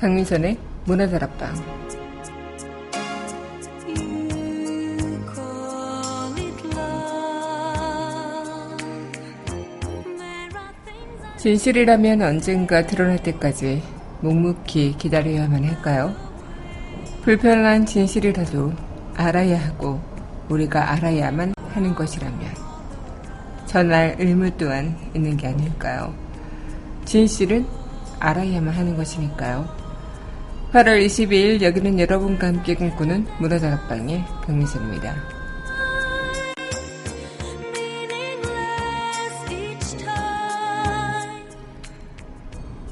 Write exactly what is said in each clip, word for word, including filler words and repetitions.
강민선의 문화다락방. 진실이라면 언젠가 드러날 때까지 묵묵히 기다려야만 할까요? 불편한 진실이라도 알아야 하고 우리가 알아야만 하는 것이라면 전할 의무 또한 있는 게 아닐까요? 진실은 알아야만 하는 것이니까요. 팔월 이십이일 여기는 여러분과 함께 꿈꾸는 문화다락방의 강민선입니다.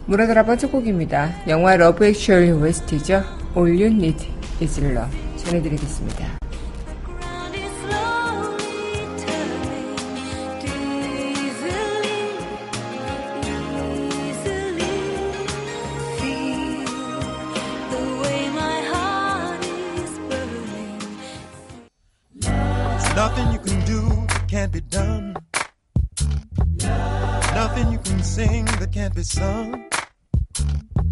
문화다락방 첫 곡입니다. 영화 러브 액츄얼리 오에스티죠. All You Need Is Love 전해드리겠습니다. Nothing you can do that can't be done. Love. Nothing you can sing that can't be sung.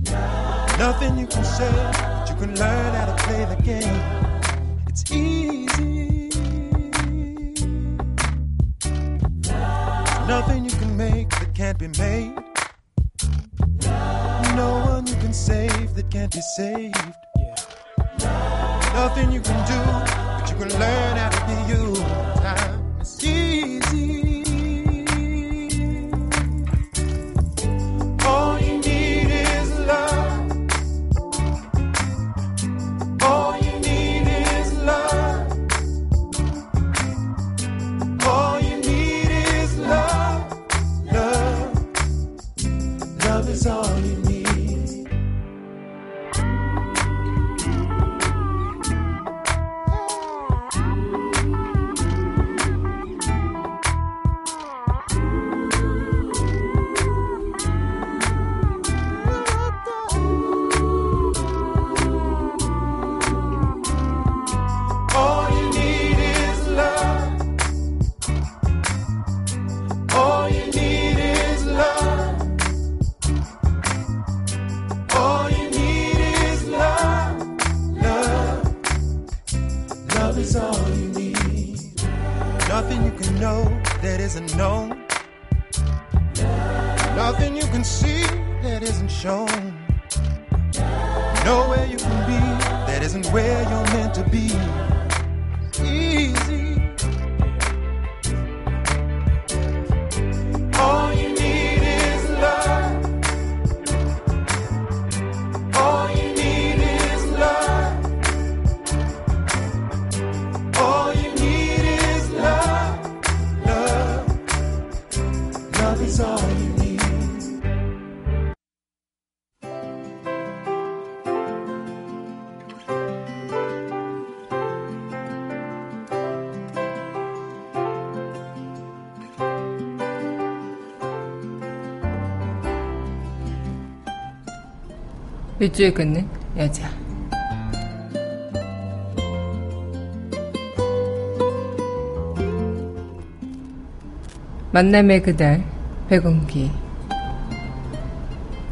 Love. Nothing you can say that you can learn how to play the game. It's easy. Love. Nothing you can make that can't be made. Love. No one you can save that can't be saved. Yeah. Love. Nothing you can do. You can learn how to be you. Time is easy. All you need is love. All you need is love. All you need is love. Love. Love is all you need. 밑줄에 긋는 여자. 만남의 그달 백운기.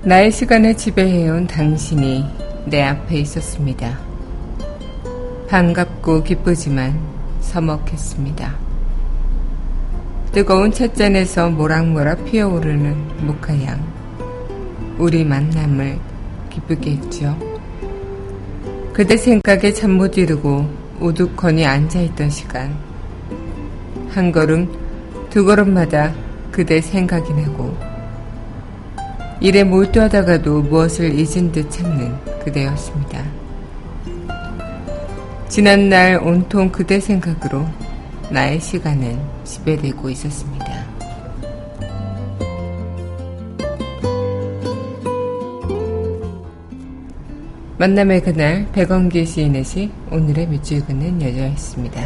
나의 시간을 지배해온 당신이 내 앞에 있었습니다. 반갑고 기쁘지만 서먹했습니다. 뜨거운 찻잔에서 모락모락 피어오르는 무화향. 우리 만남을 기쁘게 했죠. 그대 생각에 잠 못 이루고 오두커니 앉아있던 시간. 한 걸음 두 걸음마다 그대 생각이 나고 일에 몰두하다가도 무엇을 잊은 듯 찾는 그대였습니다. 지난날 온통 그대 생각으로 나의 시간은 지배되고 있었습니다. 만남의 그날 백원기 시인의 시 오늘의 밑줄 긋는 여자였습니다.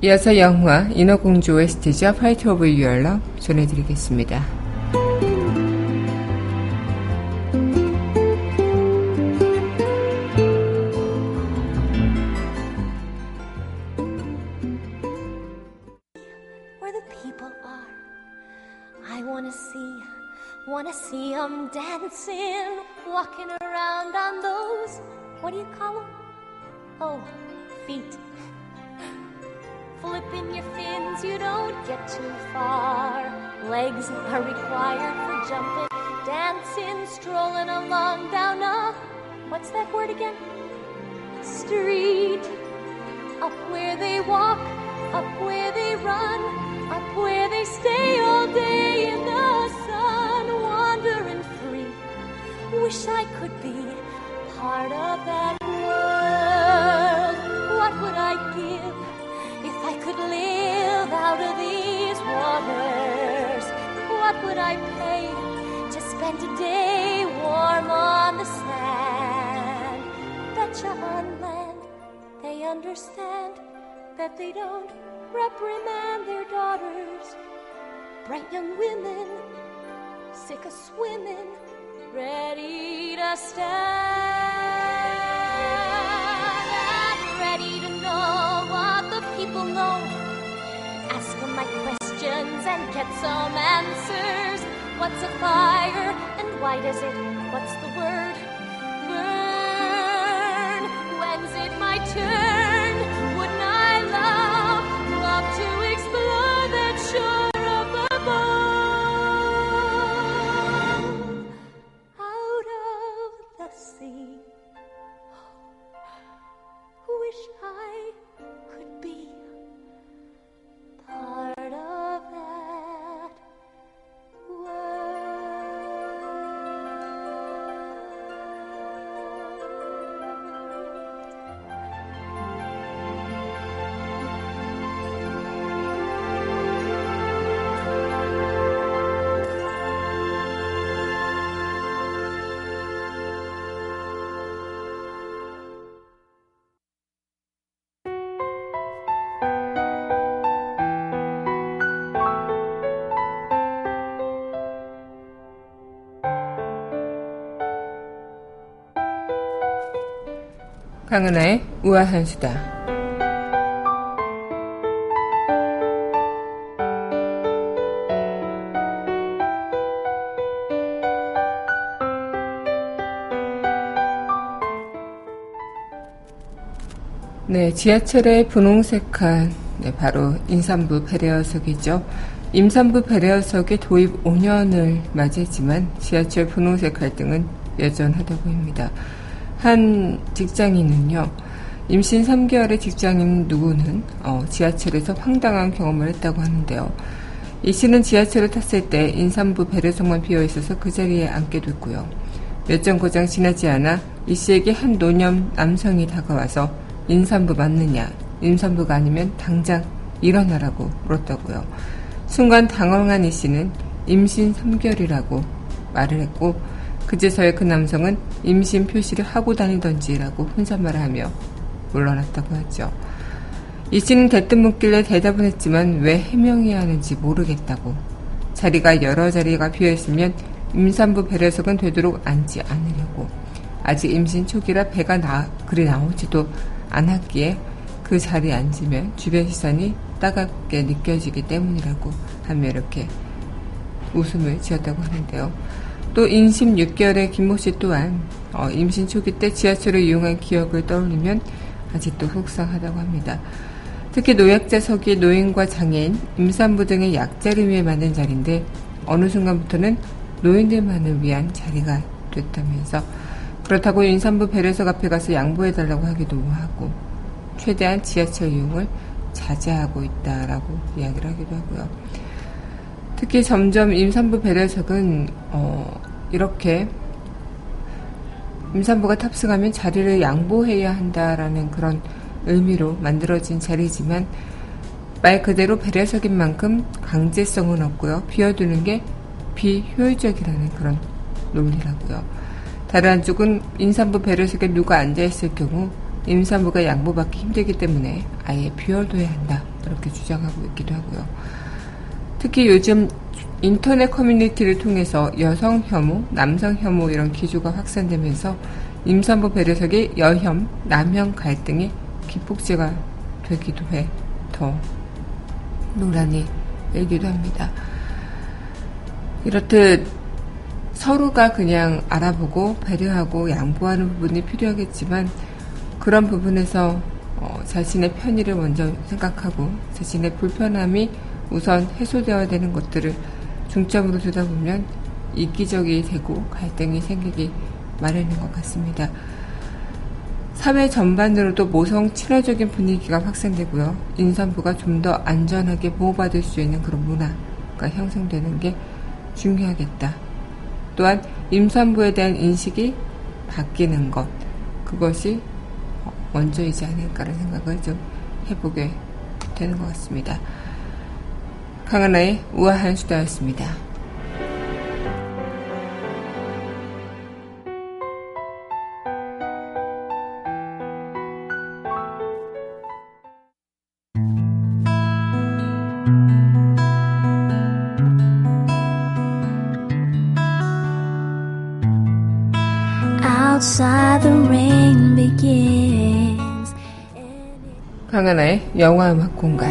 이어서 영화 인어공주 오에스티죠. Part of Your World 전해드리겠습니다. Wanna see them dancing, walking around on those, what do you call them? Oh, feet. Flipping your fins, you don't get too far. Legs are required for jumping, dancing, strolling along down a, what's that word again? Street. Up where they walk, up where they run, up where they stay all day in the sun, wandering free. Wish I could be part of that world. What would I give if I could live out of these waters? What would I pay to spend a day warm on the sand? Betcha on land they understand that they don't reprimand their daughters. Bright young women, sick of swimming, ready to stand and ready to know what the people know. Ask them my questions and get some answers. What's a fire and why does it? What's the word? Burn. When's it my turn? Wouldn't I love? To explore that shore up above, out of the sea. Wish I could be part of that world. 강은아의 우아한 수다. 네, 지하철의 분홍색 칸, 네, 바로 임산부 배려석이죠. 임산부 배려석의 도입 오 년을 맞이했지만 지하철 분홍색 갈등은 여전하다고 합니다. 한 직장인은요, 임신 삼 개월의 직장인 누구는 어, 지하철에서 황당한 경험을 했다고 하는데요. 이 씨는 지하철을 탔을 때 임산부 배려석만 비어있어서 그 자리에 앉게 됐고요. 몇 정거장 지나지 않아 이 씨에게 한 노년 남성이 다가와서 임산부 맞느냐, 임산부가 아니면 당장 일어나라고 물었다고요. 순간 당황한 이 씨는 임신 삼 개월이라고 말을 했고, 그제서야 그 남성은 임신 표시를 하고 다니던지라고 혼잣말을 하며 물러났다고 하죠. 이 씨는 대뜸 묻길래 대답은 했지만 왜 해명해야 하는지 모르겠다고. 자리가 여러 자리가 비어있으면 임산부 배려석은 되도록 앉지 않으려고. 아직 임신 초기라 배가 나, 그리 나오지도 않았기에 그 자리에 앉으면 주변 시선이 따갑게 느껴지기 때문이라고 하며 이렇게 웃음을 지었다고 하는데요. 또 임신 육 개월의 김모씨 또한 어, 임신 초기 때 지하철을 이용한 기억을 떠올리면 아직도 속상하다고 합니다. 특히 노약자석이 노인과 장애인, 임산부 등의 약자를 위해 만든 자리인데 어느 순간부터는 노인들만을 위한 자리가 됐다면서, 그렇다고 임산부 배려석 앞에 가서 양보해달라고 하기도 하고, 최대한 지하철 이용을 자제하고 있다라고 이야기를 하기도 하고요. 특히 점점 임산부 배려석은 어, 이렇게 임산부가 탑승하면 자리를 양보해야 한다라는 그런 의미로 만들어진 자리지만 말 그대로 배려석인 만큼 강제성은 없고요, 비워두는 게 비효율적이라는 그런 논리라고요. 다른 한쪽은 임산부 배려석에 누가 앉아있을 경우 임산부가 양보받기 힘들기 때문에 아예 비워둬야 한다, 이렇게 주장하고 있기도 하고요. 특히 요즘 인터넷 커뮤니티를 통해서 여성 혐오, 남성 혐오 이런 기조가 확산되면서 임산부 배려석의 여혐, 남혐 갈등이 기폭제가 되기도 해 더 논란이 일기도 합니다. 이렇듯 서로가 그냥 알아보고 배려하고 양보하는 부분이 필요하겠지만 그런 부분에서 어, 자신의 편의를 먼저 생각하고 자신의 불편함이 우선 해소되어야 되는 것들을 중점으로 두다 보면 이기적이 되고 갈등이 생기기 마련인 것 같습니다. 사회 전반으로도 모성 친화적인 분위기가 확산되고요. 인산부가 좀 더 안전하게 보호받을 수 있는 그런 문화가 형성되는 게 중요하겠다. 또한 임산부에 대한 인식이 바뀌는 것, 그것이 먼저이지 않을까라는 생각을 좀 해보게 되는 것 같습니다. 강은아의 우아한 수다였습니다. 강은아의 영화 음악 공간.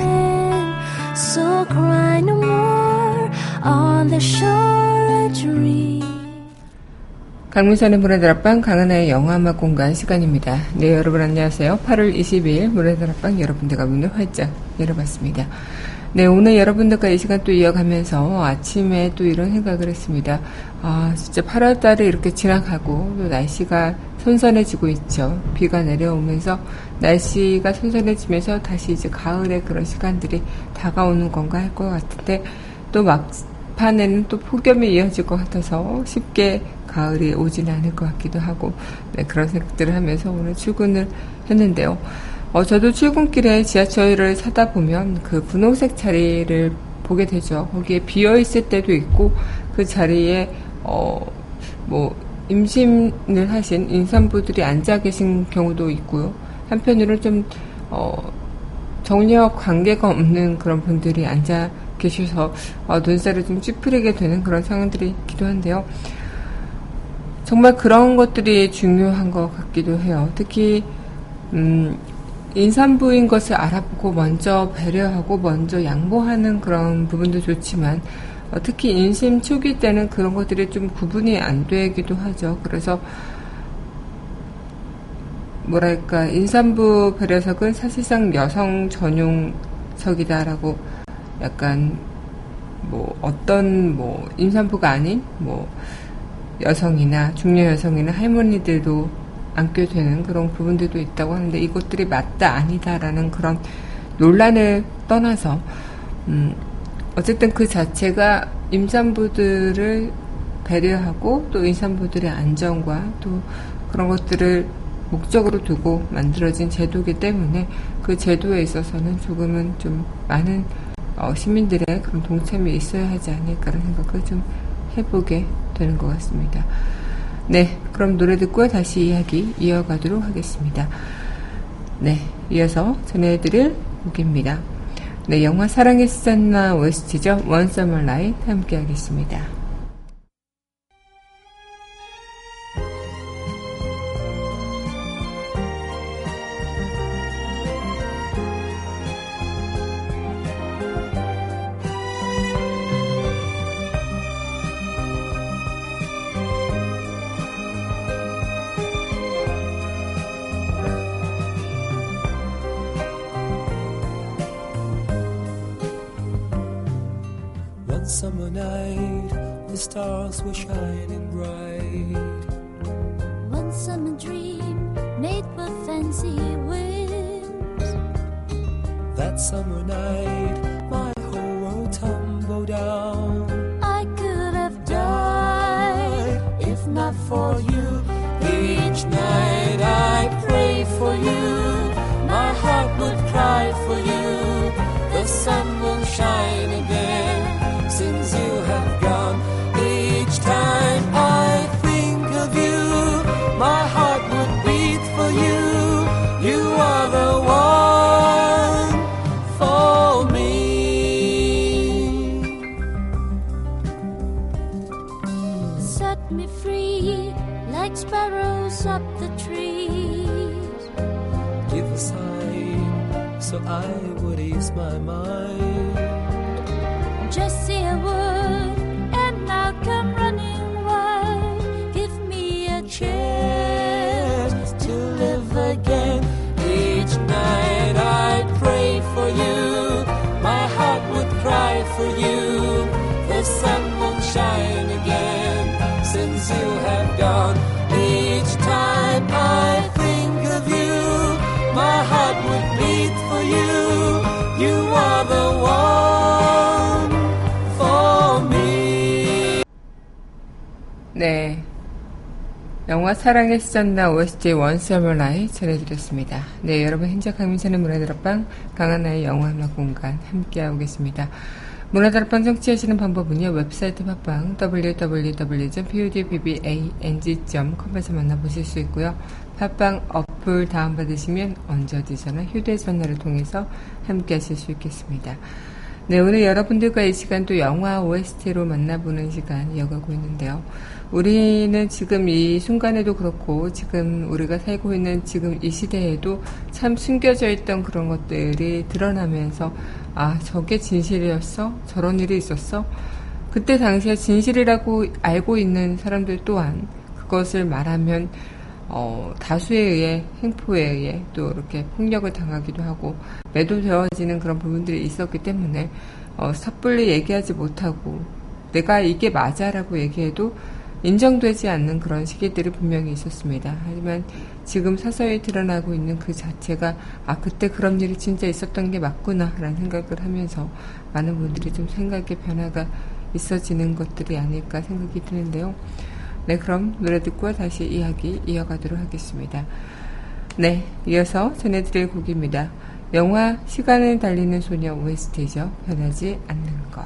강민선의 문화다락방, 강은아의 영화 음악 공간 시간입니다. 네, 여러분 안녕하세요. 팔월 이십이일 문화다락방 여러분들과 문을 활짝 열어봤습니다. 네, 오늘 여러분들과 이 시간 또 이어가면서 아침에 또 이런 생각을 했습니다. 아, 진짜 팔월 달이 이렇게 지나가고 또 날씨가 선선해지고 있죠. 비가 내려오면서 날씨가 선선해지면서 다시 이제 가을의 그런 시간들이 다가오는 건가 할 것 같은데 또 막판에는 또 폭염이 이어질 것 같아서 쉽게 가을이 오지는 않을 것 같기도 하고, 네, 그런 생각들을 하면서 오늘 출근을 했는데요. 어, 저도 출근길에 지하철을 타다 보면 그 분홍색 자리를 보게 되죠. 거기에 비어있을 때도 있고 그 자리에 어, 뭐 임신을 하신 임산부들이 앉아 계신 경우도 있고요. 한편으로는 좀 어, 정력 관계가 없는 그런 분들이 앉아 계셔서 어, 눈살을 좀 찌푸리게 되는 그런 상황들이 있기도 한데요. 정말 그런 것들이 중요한 것 같기도 해요. 특히 음, 임산부인 것을 알아보고 먼저 배려하고 먼저 양보하는 그런 부분도 좋지만 어, 특히 임신 초기 때는 그런 것들이 좀 구분이 안 되기도 하죠. 그래서 뭐랄까, 임산부 배려석은 사실상 여성 전용석이다라고 약간 뭐 어떤 뭐 임산부가 아닌 뭐 여성이나 중년 여성이나 할머니들도 안게 되는 그런 부분들도 있다고 하는데 이것들이 맞다 아니다라는 그런 논란을 떠나서 음 어쨌든 그 자체가 임산부들을 배려하고 또 임산부들의 안전과 또 그런 것들을 목적으로 두고 만들어진 제도이기 때문에 그 제도에 있어서는 조금은 좀 많은 어 시민들의 그런 동참이 있어야 하지 않을까라는 생각을 좀 해보게 되는 것 같습니다. 네, 그럼 노래 듣고 다시 이야기 이어가도록 하겠습니다. 네, 이어서 전해드릴 곡입니다. 네, 영화 사랑의 스잔나 오에스티죠. One Summer Night 함께 하겠습니다. Summer night, the stars were shining bright. One summer dream made for fancy winds. That summer night, my whole world tumbled down. I could have died if not for you. Each night I pray for you. My heart would cry for you. The sun will shine again. Since you have gone, each time I think of you, my heart would beat for you. You are the one for me. Set me free, like sparrows up the trees. Give a sign, so I would ease my mind. Just say a word and I'll come running wild. 영화 사랑했었나 오에스티의 One Summer Night 전해드렸습니다. 네, 여러분 행자 강민선의 문화다락방 강은아의 영화음악공간 함께하고 계십니다. 문화다락방 청취하시는 방법은요. 웹사이트 팟빵 더블유 더블유 더블유 점 팟빵 닷 컴에서 만나보실 수 있고요. 팟빵 어플 다운받으시면 언제 어디서나 휴대전화를 통해서 함께하실 수 있겠습니다. 네, 오늘 여러분들과 이 시간 또 영화 오에스티로 만나보는 시간 이어가고 있는데요. 우리는 지금 이 순간에도 그렇고 지금 우리가 살고 있는 지금 이 시대에도 참 숨겨져 있던 그런 것들이 드러나면서 아, 저게 진실이었어? 저런 일이 있었어? 그때 당시에 진실이라고 알고 있는 사람들 또한 그것을 말하면 어, 다수에 의해 행포에 의해 또 이렇게 폭력을 당하기도 하고 매도되어지는 그런 부분들이 있었기 때문에 어, 섣불리 얘기하지 못하고 내가 이게 맞아라고 얘기해도 인정되지 않는 그런 시기들이 분명히 있었습니다. 하지만 지금 서서히 드러나고 있는 그 자체가 아 그때 그런 일이 진짜 있었던 게 맞구나 라는 생각을 하면서 많은 분들이 좀 생각의 변화가 있어지는 것들이 아닐까 생각이 드는데요. 네, 그럼 노래 듣고 다시 이야기 이어가도록 하겠습니다. 네, 이어서 전해드릴 곡입니다. 영화 시간을 달리는 소녀 오에스티죠. 변하지 않는 것.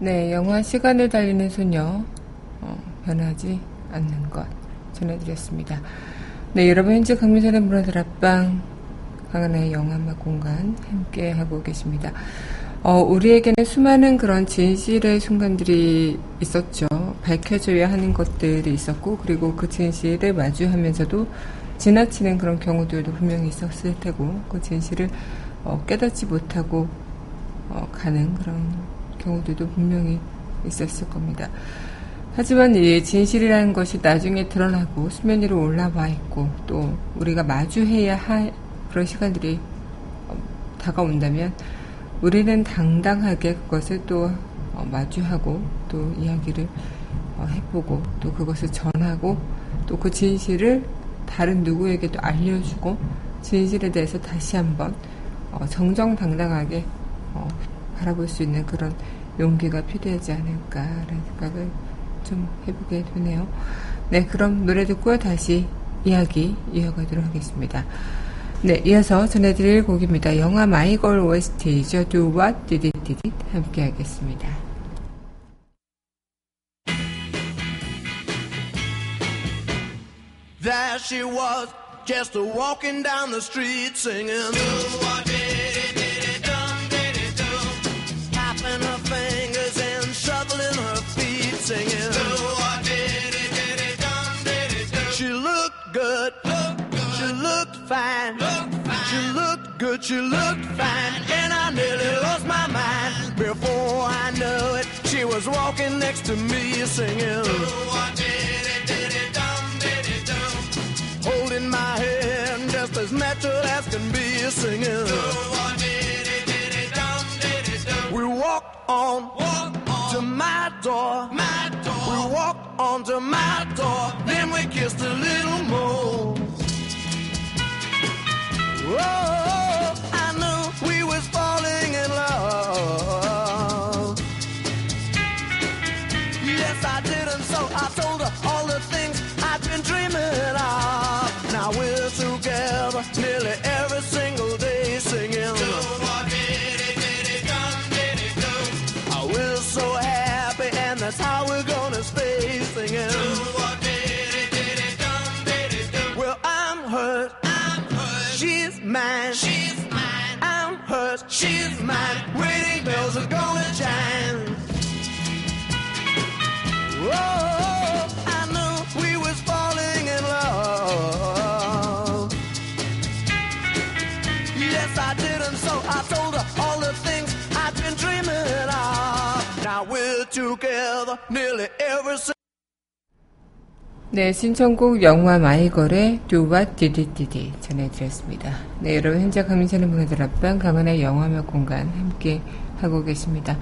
네, 영화 시간을 달리는 소녀 어, 변하지 않는 것 전해드렸습니다. 네, 여러분 현재 강민선의 문화다락방 강은아의 영화음악 공간 함께하고 계십니다. 어, 우리에게는 수많은 그런 진실의 순간들이 있었죠. 밝혀져야 하는 것들이 있었고 그리고 그 진실을 마주하면서도 지나치는 그런 경우들도 분명히 있었을 테고 그 진실을 어, 깨닫지 못하고 어, 가는 그런 경우들도 분명히 있었을 겁니다. 하지만 이 진실이라는 것이 나중에 드러나고 수면 위로 올라와 있고 또 우리가 마주해야 할 그런 시간들이 다가온다면 우리는 당당하게 그것을 또 마주하고 또 이야기를 해보고 또 그것을 전하고 또 그 진실을 다른 누구에게도 알려주고 진실에 대해서 다시 한번 정정당당하게 바라볼 수 있는 그런 용기가 필요하지 않을까라는 생각을 좀 해보게 되네요. 네, 그럼 노래 듣고요. 다시 이야기 이어가도록 하겠습니다. 네, 이어서 전해드릴 곡입니다. 영화 My Girl 오에스티죠. Do What Did It Did It 함께 하겠습니다. There she was, just walking down the street singing Do What Did It Did It Dum Did It Dum, tapping her fingers and shuffling her feet singing Do What Did It Did It Dum Did It Dum. She looked good. Looked fine. Looked fine, she looked good, she looked fine, and I nearly lost my mind. Before I knew it, she was walking next to me singing, Do what did it, did it, dum, did it, dum. Holding my hand just as natural as can be singing, Do what did it, did it, dum, did it, dum. We walked on, walked on to my door, my door. We walked on to my door, then we kissed a little more. Oh, I knew we was falling in love. Yes, I did, and so I told her all the things I've been dreaming of. Now we're together nearly every single day singing. Do what did it, did it, dum, did it, dum. Oh, we're so happy, and that's how we're gonna stay singing. Do what did it, did it, dum, did it, dum. Well, I'm hurt. She's mine, she's mine, I'm hers, she's mine, wedding bells are gonna chime. Whoa, I knew we was falling in love. Yes, I did, and so I told her all the things I've been dreaming of. Now we're together nearly every single. 네, 신청곡 영화 마이걸의 Do What Did It Did It 전해드렸습니다. 네, 여러분 현재 강민선의 문화다락방 강은아의 영화막 공간 함께 하고 계십니다.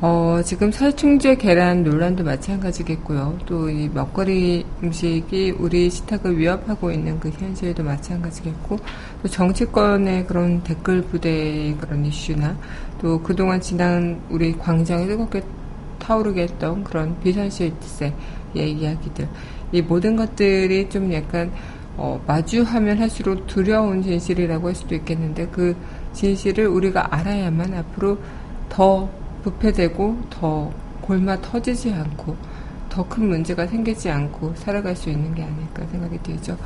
어, 지금 살충제 계란 논란도 마찬가지겠고요. 또 이 먹거리 음식이 우리 식탁을 위협하고 있는 그 현실도 마찬가지겠고, 또 정치권의 그런 댓글 부대의 그런 이슈나 또 그동안 지난 우리 광장에 뜨겁게 타오르게 했던 그런 비선실세의 이야기들, 이 모든 것들이 좀 약간 어, 마주하면 할수록 두려운 진실이라고 할 수도 있겠는데, 그 진실을 우리가 알아야만 앞으로 더 부패되고 더 골마 터지지 않고 더 큰 문제가 생기지 않고 살아갈 수 있는 게 아닐까 생각이 들죠.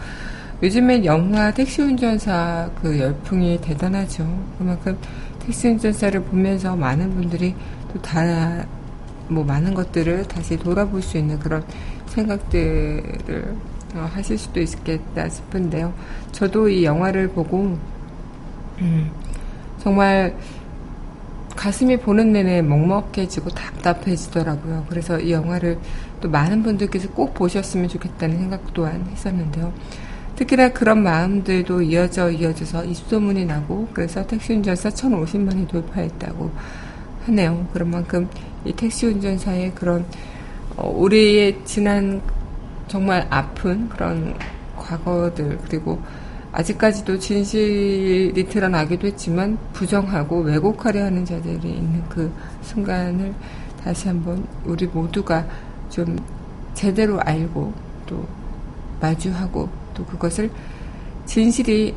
요즘에 영화 택시 운전사 그 열풍이 대단하죠. 그만큼 택시 운전사를 보면서 많은 분들이 또 다 뭐 많은 것들을 다시 돌아볼 수 있는 그런 생각들을 어, 하실 수도 있겠다 싶은데요. 저도 이 영화를 보고 음, 정말 가슴이 보는 내내 먹먹해지고 답답해지더라고요. 그래서 이 영화를 또 많은 분들께서 꼭 보셨으면 좋겠다는 생각 또한 했었는데요. 특히나 그런 마음들도 이어져 이어져서 입소문이 나고, 그래서 택시 운전사 천오십만이 돌파했다고 하네요. 그런 만큼 이 택시 운전사의 그런 어, 우리의 지난 정말 아픈 그런 과거들, 그리고 아직까지도 진실이 드러나기도 했지만 부정하고 왜곡하려 하는 자들이 있는 그 순간을 다시 한번 우리 모두가 좀 제대로 알고 또 마주하고, 또 그것을 진실이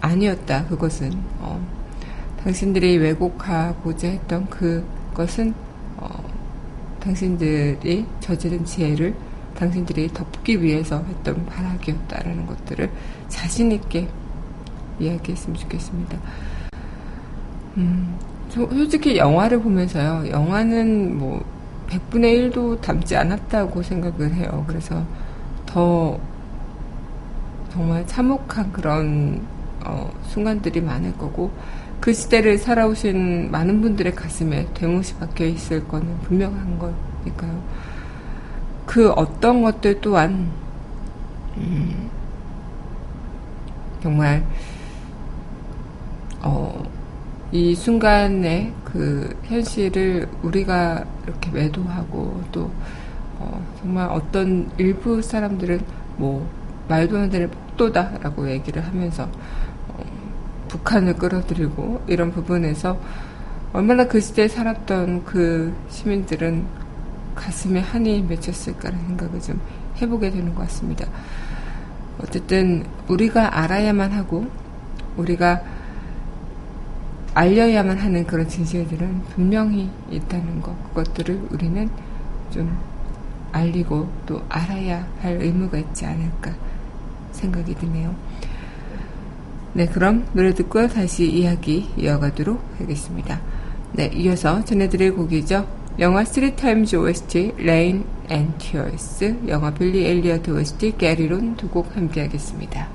아니었다, 그것은 어, 당신들이 왜곡하고자 했던 그것은 어, 당신들이 저지른 죄를 당신들이 덮기 위해서 했던 발악이었다라는 것들을 자신있게 이야기했으면 좋겠습니다. 음, 저, 솔직히 영화를 보면서요, 영화는 뭐 백분의 일도 담지 않았다고 생각을 해요. 그래서 더 정말 참혹한 그런 어, 순간들이 많을 거고, 그 시대를 살아오신 많은 분들의 가슴에 대못이 박혀있을 거는 분명한 거니까요. 그 어떤 것들 또한 음, 정말 어, 이 순간의 그 현실을 우리가 이렇게 매도하고 또 어, 정말 어떤 일부 사람들은 뭐 말도 안 되는 폭도다라고 얘기를 하면서 어, 북한을 끌어들이고 이런 부분에서 얼마나 그 시대에 살았던 그 시민들은 가슴에 한이 맺혔을까라는 생각을 좀 해보게 되는 것 같습니다. 어쨌든 우리가 알아야만 하고 우리가 알려야만 하는 그런 진실들은 분명히 있다는 것, 그것들을 우리는 좀 알리고 또 알아야 할 의무가 있지 않을까 생각이 드네요. 네, 그럼 노래 듣고 다시 이야기 이어가도록 하겠습니다. 네, 이어서 전해드릴 곡이죠. 영화 Three Times 오에스티 Rain and Tears, 영화 빌리 엘리어트 오에스티 Get It On 두 곡 함께 하겠습니다.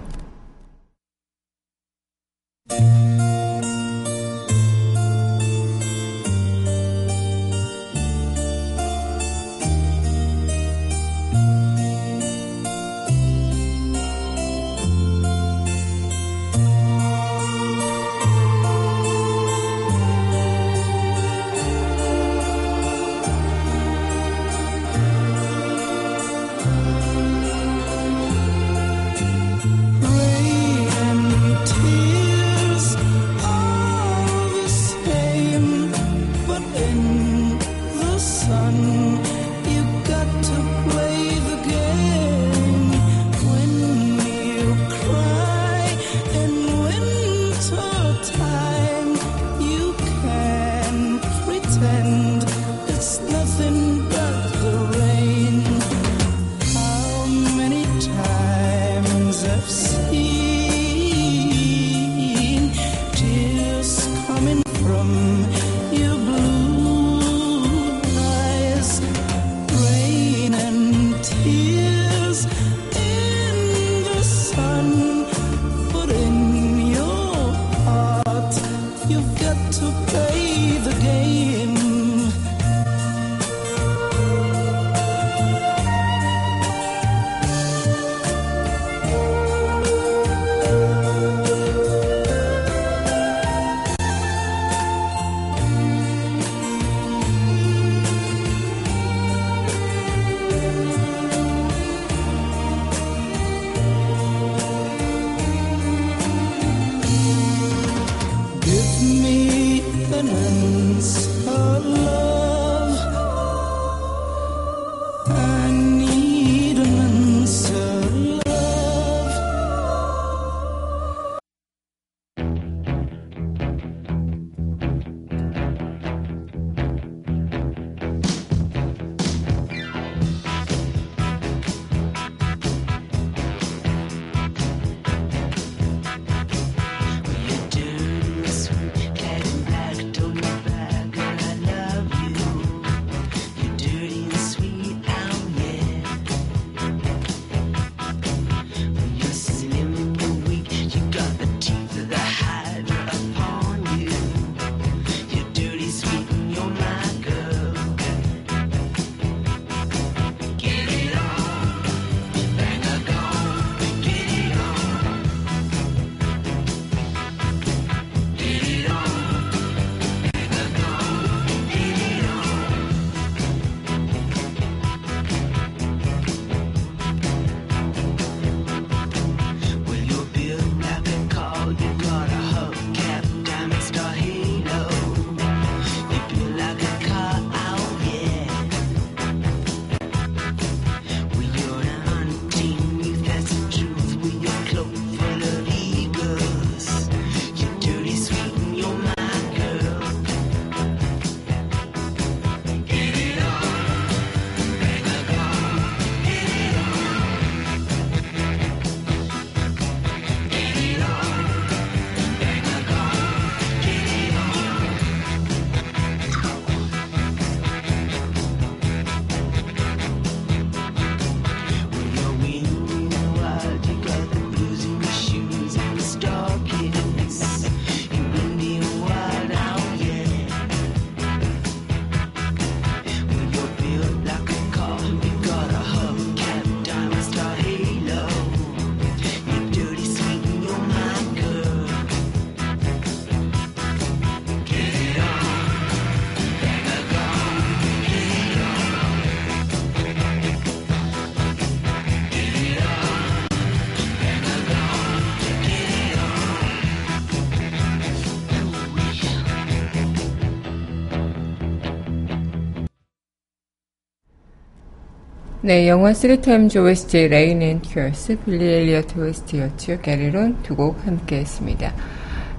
네, 영화 Three Times 오에스티 Rain and Tears, 빌리 엘리어트 오에스티였죠. Get It On 두 곡 함께 했습니다.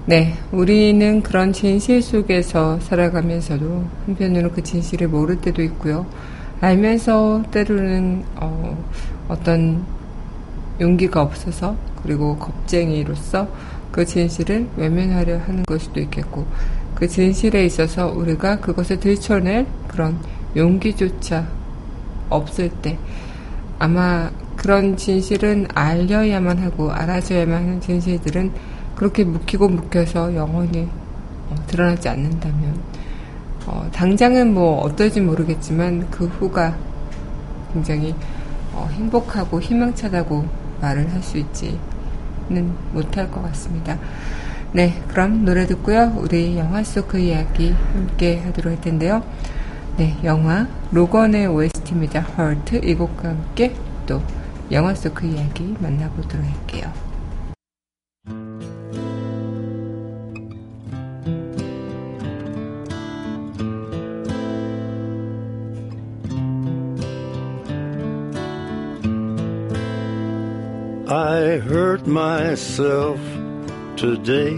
네, 우리는 그런 진실 속에서 살아가면서도 한편으로 그 진실을 모를 때도 있고요. 알면서 때로는 어, 어떤 용기가 없어서, 그리고 겁쟁이로서 그 진실을 외면하려 하는 걸 수도 있겠고, 그 진실에 있어서 우리가 그것을 들춰낼 그런 용기조차 없을 때, 아마 그런 진실은 알려야만 하고 알아줘야만 하는 진실들은 그렇게 묵히고 묵혀서 영원히 어, 드러나지 않는다면 어, 당장은 뭐 어떨지 모르겠지만 그 후가 굉장히 어, 행복하고 희망차다고 말을 할 수 있지는 못할 것 같습니다. 네, 그럼 노래 듣고요, 우리 영화 속 그 이야기 함께 하도록 할 텐데요. 네, 영화 로건의 오에스티입니다. Hurt, 이 곡과 함께 또 영화 속 그 이야기 만나보도록 할게요. I hurt myself today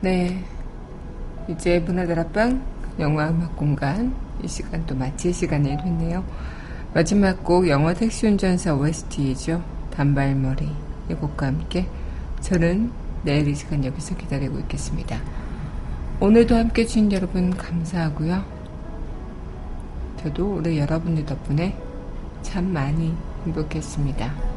네, 이제 문화다락방 영화 음악공간 이 시간도 마칠 시간이 됐네요. 마지막 곡 영화 택시 운전사 오에스티이죠. 단발머리, 이 곡과 함께 저는 내일 이 시간 여기서 기다리고 있겠습니다. 오늘도 함께 해주신 여러분 감사하고요. 저도 올해 여러분들 덕분에 참 많이 행복했습니다.